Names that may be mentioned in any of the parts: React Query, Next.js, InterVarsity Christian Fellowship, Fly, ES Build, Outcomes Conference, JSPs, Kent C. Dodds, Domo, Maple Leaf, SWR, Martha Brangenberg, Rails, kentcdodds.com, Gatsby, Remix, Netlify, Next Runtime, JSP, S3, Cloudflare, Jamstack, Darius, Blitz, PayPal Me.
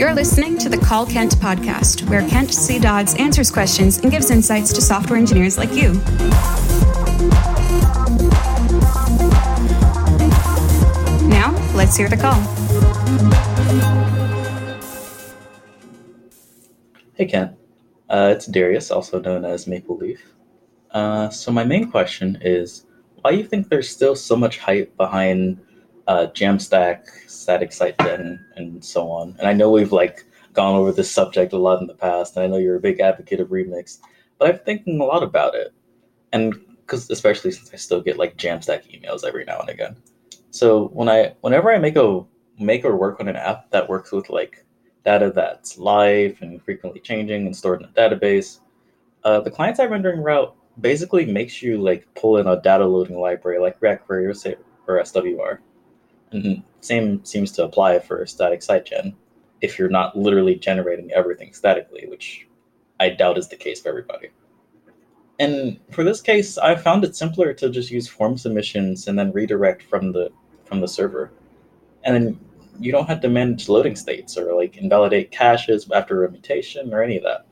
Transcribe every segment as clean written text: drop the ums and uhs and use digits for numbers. You're listening to the Call Kent podcast, where Kent C. Dodds answers questions and gives insights to software engineers like you. Now, let's hear the call. Hey, Kent. It's Darius, also known as Maple Leaf. So my main question is, why do you think there's still so much hype behind Jamstack, static site gen, and so on? And I know we've gone over this subject a lot in the past, and I know you're a big advocate of Remix, but I've been thinking a lot about it, and because especially since I still get Jamstack emails every now and again. So whenever I make or work on an app that works with data that's live and frequently changing and stored in a database, the client-side rendering route basically makes you pull in a data loading library like React Query or SWR. And same seems to apply for static site gen if you're not literally generating everything statically, which I doubt is the case for everybody. And for this case, I found it simpler to just use form submissions and then redirect from the server. And then you don't have to manage loading states or invalidate caches after a mutation or any of that.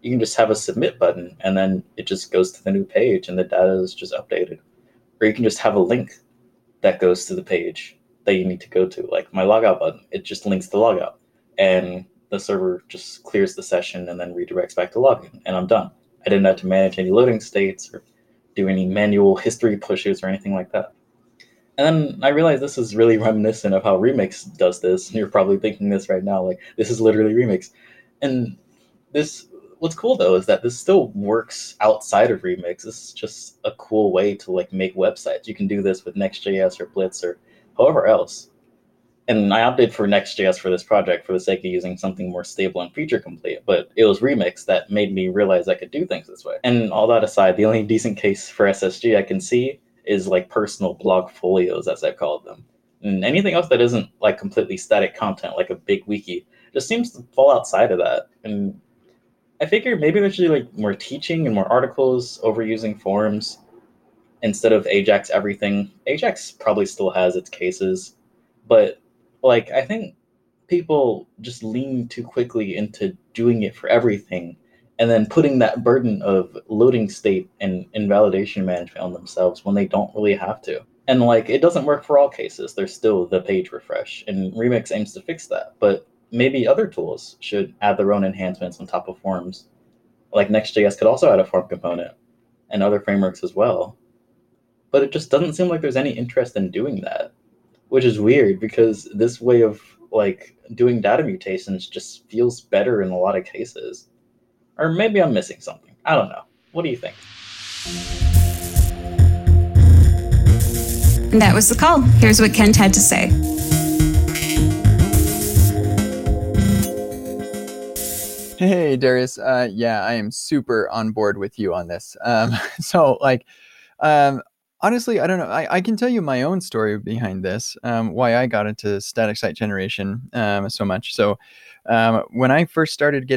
You can just have a submit button and then it just goes to the new page and the data is just updated. Or you can just have a link that goes to the page that you need to go to, like my logout button. It just links to logout and the server just clears the session and then redirects back to login and I'm done. I didn't have to manage any loading states or do any manual history pushes or anything like that. And then I realized this is really reminiscent of how Remix does this. And you're probably thinking this right now, this is literally Remix. And this, what's cool though, is that this still works outside of Remix. This is just a cool way to make websites. You can do this with Next.js or Blitz or however else. And I opted for Next.js for this project for the sake of using something more stable and feature complete, but it was Remix that made me realize I could do things this way. And all that aside, the only decent case for SSG I can see is personal blog folios, as I've called them. And anything else that isn't completely static content, like a big wiki, just seems to fall outside of that. And I figure maybe there should be more teaching and more articles over using forms instead of Ajax everything. Ajax probably still has its cases, but I think people just lean too quickly into doing it for everything and then putting that burden of loading state and invalidation management on themselves when they don't really have to. And it doesn't work for all cases. There's still the page refresh, and Remix aims to fix that. But maybe other tools should add their own enhancements on top of forms. Next.js could also add a form component and other frameworks as well. But it just doesn't seem like there's any interest in doing that, which is weird because this way of doing data mutations just feels better in a lot of cases. Or maybe I'm missing something. I don't know. What do you think? And that was the call. Here's what Kent had to say. Hey, Darius. I am super on board with you on this. Honestly, I don't know. I can tell you my own story behind this, why I got into static site generation so much. So when I first started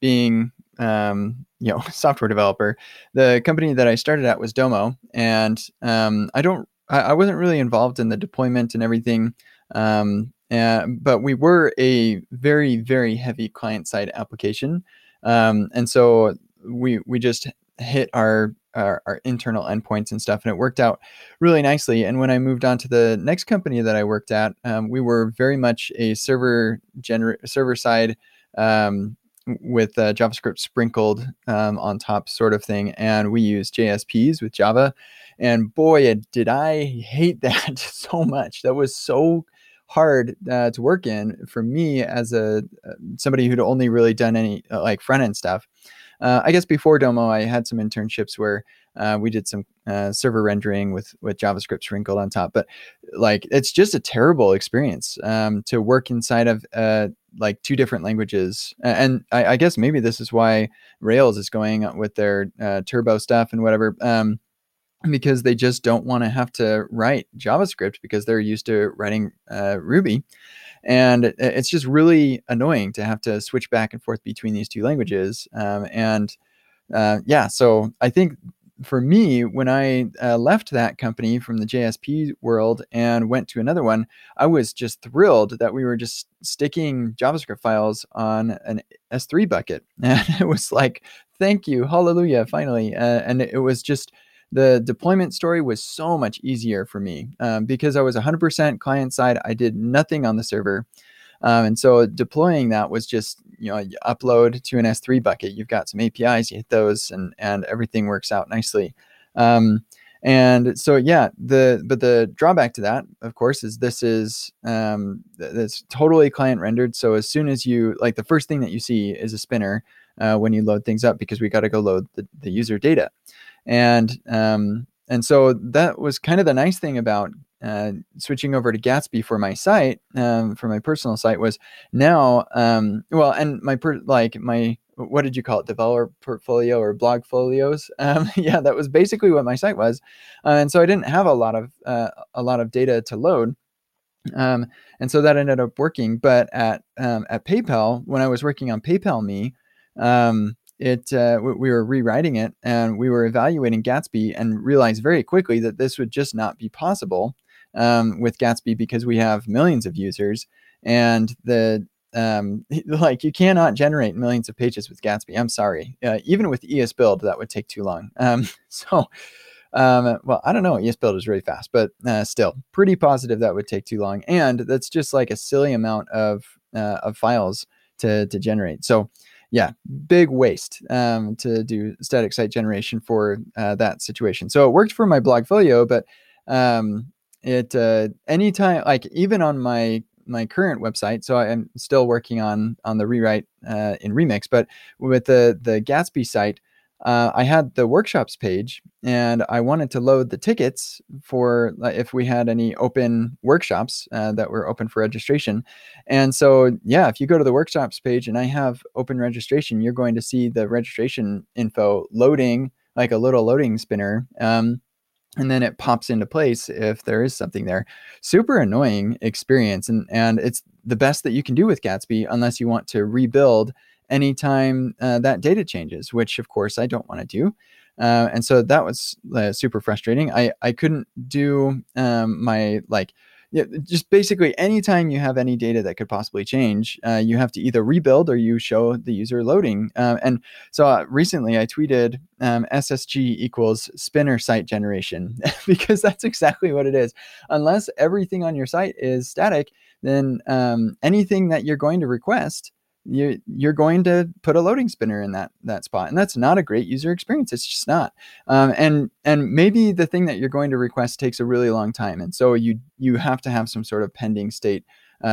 being a software developer, the company that I started at was Domo, and I wasn't really involved in the deployment and everything. But we were a very, very heavy client side application, and so we just hit our internal endpoints and stuff, and it worked out really nicely. And when I moved on to the next company that I worked at, we were very much a server side with JavaScript sprinkled on top sort of thing, and we used JSPs with Java. And boy, did I hate that so much. That was so hard to work in for me as somebody who'd only really done any front end stuff. I guess before Domo, I had some internships where we did some server rendering with JavaScript sprinkled on top. But it's just a terrible experience to work inside of two different languages. And I guess maybe this is why Rails is going with their turbo stuff and whatever, because they just don't want to have to write JavaScript because they're used to writing Ruby. And it's just really annoying to have to switch back and forth between these two languages. So I think for me, when I left that company from the JSP world and went to another one, I was just thrilled that we were just sticking JavaScript files on an S3 bucket. And it was like, thank you, hallelujah, finally. And it was just, the deployment story was so much easier for me because I was 100% client side. I did nothing on the server. And so deploying that was just, you know, you upload to an S3 bucket. You've got some APIs, you hit those, and everything works out nicely. And so, yeah, but the drawback to that, of course, is this is it's totally client rendered. So as soon as you, like, the first thing that you see is a spinner when you load things up, because we got to go load the user data. And so that was kind of the nice thing about switching over to Gatsby for my site, for my personal site, was now, well, and my, what did you call it? Developer portfolio or blog folios? Yeah, that was basically what my site was. And so I didn't have a lot of data to load. And so that ended up working, but at PayPal, when I was working on PayPal Me, we were rewriting it and we were evaluating Gatsby and realized very quickly that this would just not be possible with Gatsby, because we have millions of users and you cannot generate millions of pages with Gatsby. I'm sorry. Even with ES Build, that would take too long. Well, I don't know. ES Build is really fast, but still pretty positive that would take too long. And that's just like a silly amount of files to generate. So yeah, big waste to do static site generation for that situation. So it worked for my Blogfolio, but anytime, like even on my current website, so I'm still working on the rewrite in Remix, but with the Gatsby site, I had the workshops page and I wanted to load the tickets for if we had any open workshops that were open for registration. And so, yeah, if you go to the workshops page and I have open registration, you're going to see the registration info loading, like a little loading spinner. And then it pops into place if there is something there. Super annoying experience. And it's the best that you can do with Gatsby unless you want to rebuild anytime that data changes, which of course I don't want to do. And so that was super frustrating. I couldn't do just basically anytime you have any data that could possibly change, you have to either rebuild or you show the user loading. And so recently I tweeted SSG equals spinner site generation, because that's exactly what it is. Unless everything on your site is static, then anything that you're going to request, you're going to put a loading spinner in that spot. And that's not a great user experience. It's just not. And maybe the thing that you're going to request takes a really long time. And so you have to have some sort of pending state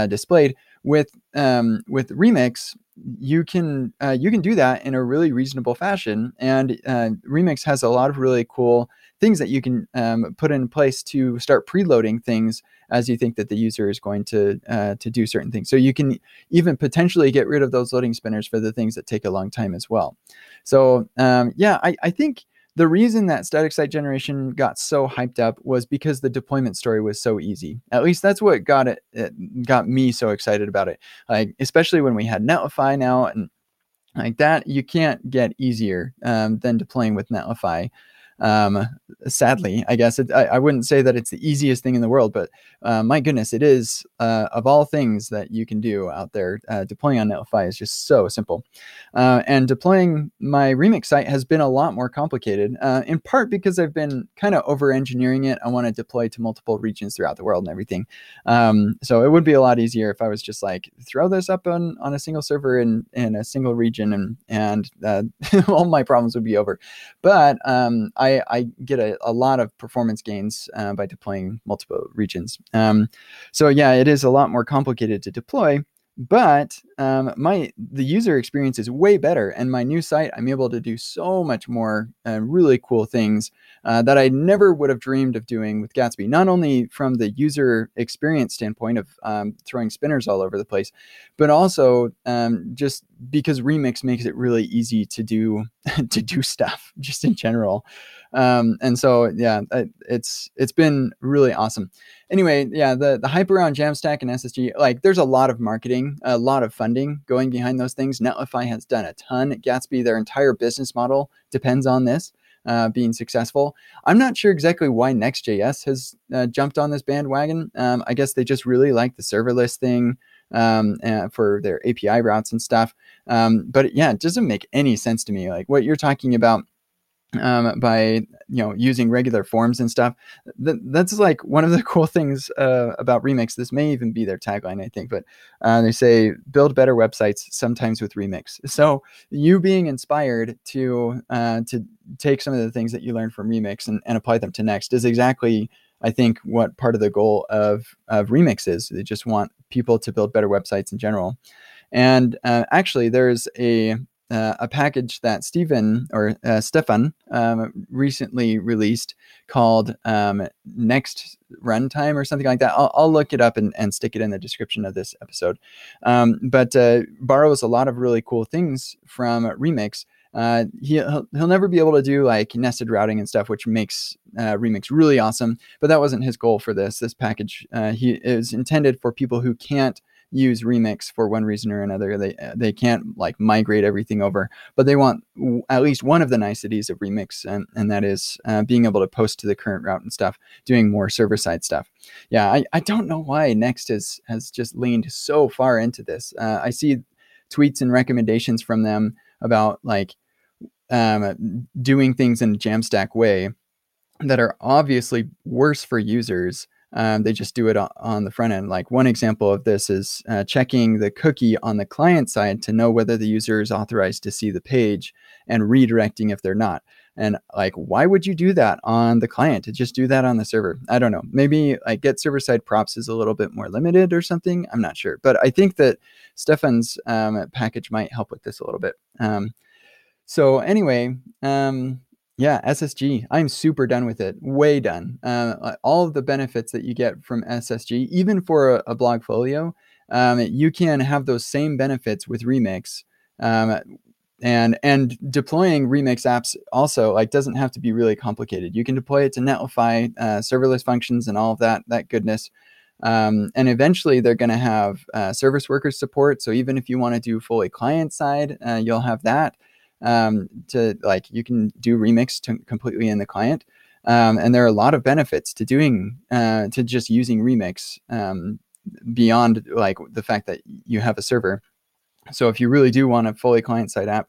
displayed. With Remix, you can do that in a really reasonable fashion. And Remix has a lot of really cool things that you can put in place to start preloading things as you think that the user is going to do certain things. So you can even potentially get rid of those loading spinners for the things that take a long time as well. So I think the reason that static site generation got so hyped up was because the deployment story was so easy. At least that's what got me so excited about it. Like, especially when we had Netlify now and like that, you can't get easier than deploying with Netlify. Sadly, I guess I wouldn't say that it's the easiest thing in the world, but my goodness, it is of all things that you can do out there, deploying on Netlify is just so simple. And deploying my Remix site has been a lot more complicated, in part because I've been kind of over-engineering it. I want to deploy to multiple regions throughout the world and everything. So it would be a lot easier if I was just like, throw this up on a single server in a single region and all my problems would be over. But I get a lot of performance gains by deploying multiple regions. So yeah, it is a lot more complicated to deploy, but the user experience is way better. And my new site, I'm able to do so much more really cool things that I never would have dreamed of doing with Gatsby, not only from the user experience standpoint of throwing spinners all over the place, but also just because Remix makes it really easy to do stuff just in general. And so, yeah, it's been really awesome. Anyway, yeah, the hype around Jamstack and SSG, like there's a lot of marketing, a lot of funding going behind those things. Netlify has done a ton. Gatsby, their entire business model depends on this. being successful. I'm not sure exactly why Next.js has jumped on this bandwagon. I guess they just really like the serverless thing for their API routes and stuff. But yeah, it doesn't make any sense to me. Like what you're talking about by using regular forms and stuff, that's like one of the cool things about Remix. This may even be their tagline, I think, but they say build better websites sometimes with Remix. So you being inspired to take some of the things that you learned from Remix and apply them to Next is exactly, I think, what part of the goal of Remix is. They just want people to build better websites in general. And actually, there's a package that Stefan recently released called Next Runtime or something like that. I'll look it up and stick it in the description of this episode. But borrows a lot of really cool things from Remix. He'll never be able to do like nested routing and stuff, which makes Remix really awesome. But that wasn't his goal for this. This package is intended for people who can't use Remix for one reason or another. They can't like migrate everything over, but they want at least one of the niceties of Remix, and that is being able to post to the current route and stuff, doing more server-side stuff. Yeah, I don't know why Next has just leaned so far into this. I see tweets and recommendations from them about like doing things in a Jamstack way that are obviously worse for users. They just do it on the front end. Like one example of this is checking the cookie on the client side to know whether the user is authorized to see the page and redirecting if they're not. And like, why would you do that on the client? To just do that on the server? I don't know. Maybe like get server-side props is a little bit more limited or something. I'm not sure. But I think that Stefan's package might help with this a little bit. So anyway, yeah, SSG. I'm super done with it. Way done. All of the benefits that you get from SSG, even for a Blogfolio, you can have those same benefits with Remix. And deploying Remix apps also like doesn't have to be really complicated. You can deploy it to Netlify, serverless functions, and all of that goodness. And eventually they're going to have service worker support. So even if you want to do fully client side, you'll have that. To like you can do Remix completely in the client, and there are a lot of benefits to doing to just using Remix beyond like the fact that you have a server. So if you really do want a fully client side app,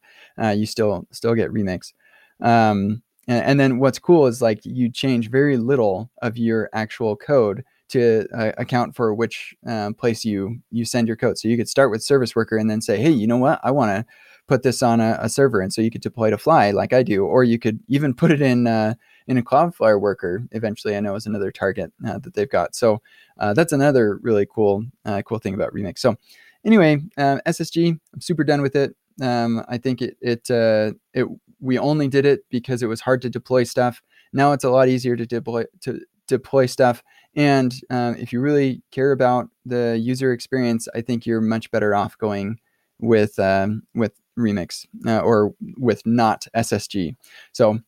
you still get Remix. And then what's cool is like you change very little of your actual code to account for which place you send your code. So you could start with service worker and then say, hey, you know what, I want to put this on a server. And so you could deploy to Fly like I do, or you could even put it in a Cloudflare worker. Eventually, I know is another target that they've got. So that's another really cool thing about Remix. So anyway, SSG, I'm super done with it. I think it we only did it because it was hard to deploy stuff. Now it's a lot easier to deploy stuff. And if you really care about the user experience, I think you're much better off going with Remix or with not SSG. So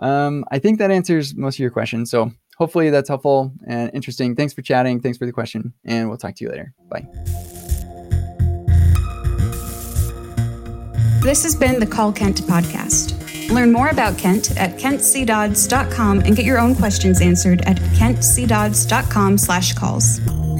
I think that answers most of your questions. So hopefully that's helpful and interesting. Thanks for chatting. Thanks for the question. And we'll talk to you later. Bye. This has been the Call Kent podcast. Learn more about Kent at kentcdodds.com and get your own questions answered at kentcdodds.com/calls.